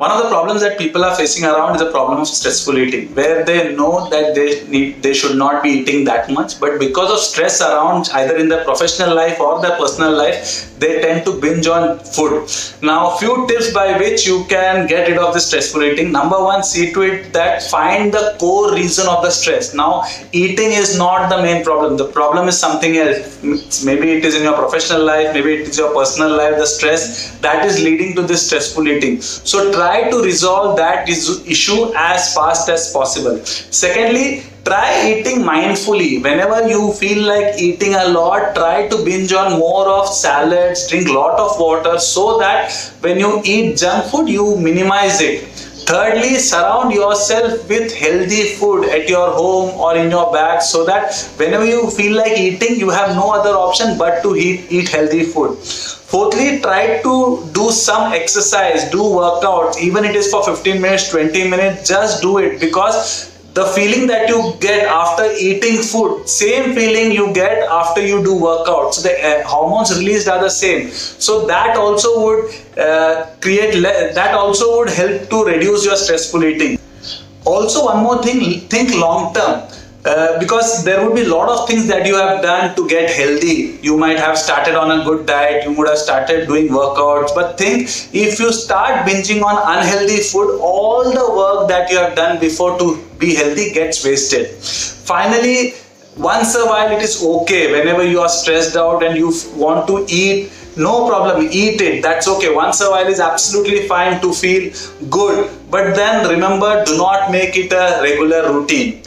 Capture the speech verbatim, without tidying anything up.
One of the problems that people are facing around is the problem of stressful eating, where they know that they need, they should not be eating that much, but because of stress around either in their professional life or their personal life, they tend to binge on food. Now, few tips by which you can get rid of the stressful eating. Number one, see to it that find the core reason of the stress. Now, eating is not the main problem. The problem is something else. Maybe it is in your professional life, maybe it is your personal life, the stress that is leading to this stressful eating. So try Try to resolve that issue as fast as possible. Secondly, try eating mindfully. Whenever you feel like eating a lot, try to binge on more of salads, drink a lot of water so that when you eat junk food, you minimize it. Thirdly, surround yourself with healthy food at your home or in your bag so that whenever you feel like eating, you have no other option but to eat, eat healthy food. Fourthly, try to do some exercise, do workouts, even it is for fifteen minutes, twenty minutes, just do it, because the feeling that you get after eating food, same feeling you get after you do workout. So the uh, hormones released are the same. So that also would uh, create, that also would help to reduce your stressful eating. Also, one more thing, think long term. Uh, because there would be a lot of things that you have done to get healthy. You might have started on a good diet, you would have started doing workouts, but think if you start binging on unhealthy food, all the work that you have done before to be healthy gets wasted. Finally, once a while it is okay whenever you are stressed out and you want to eat. No problem, eat it, that's okay. Once a while is absolutely fine to feel good. But then remember, do not make it a regular routine.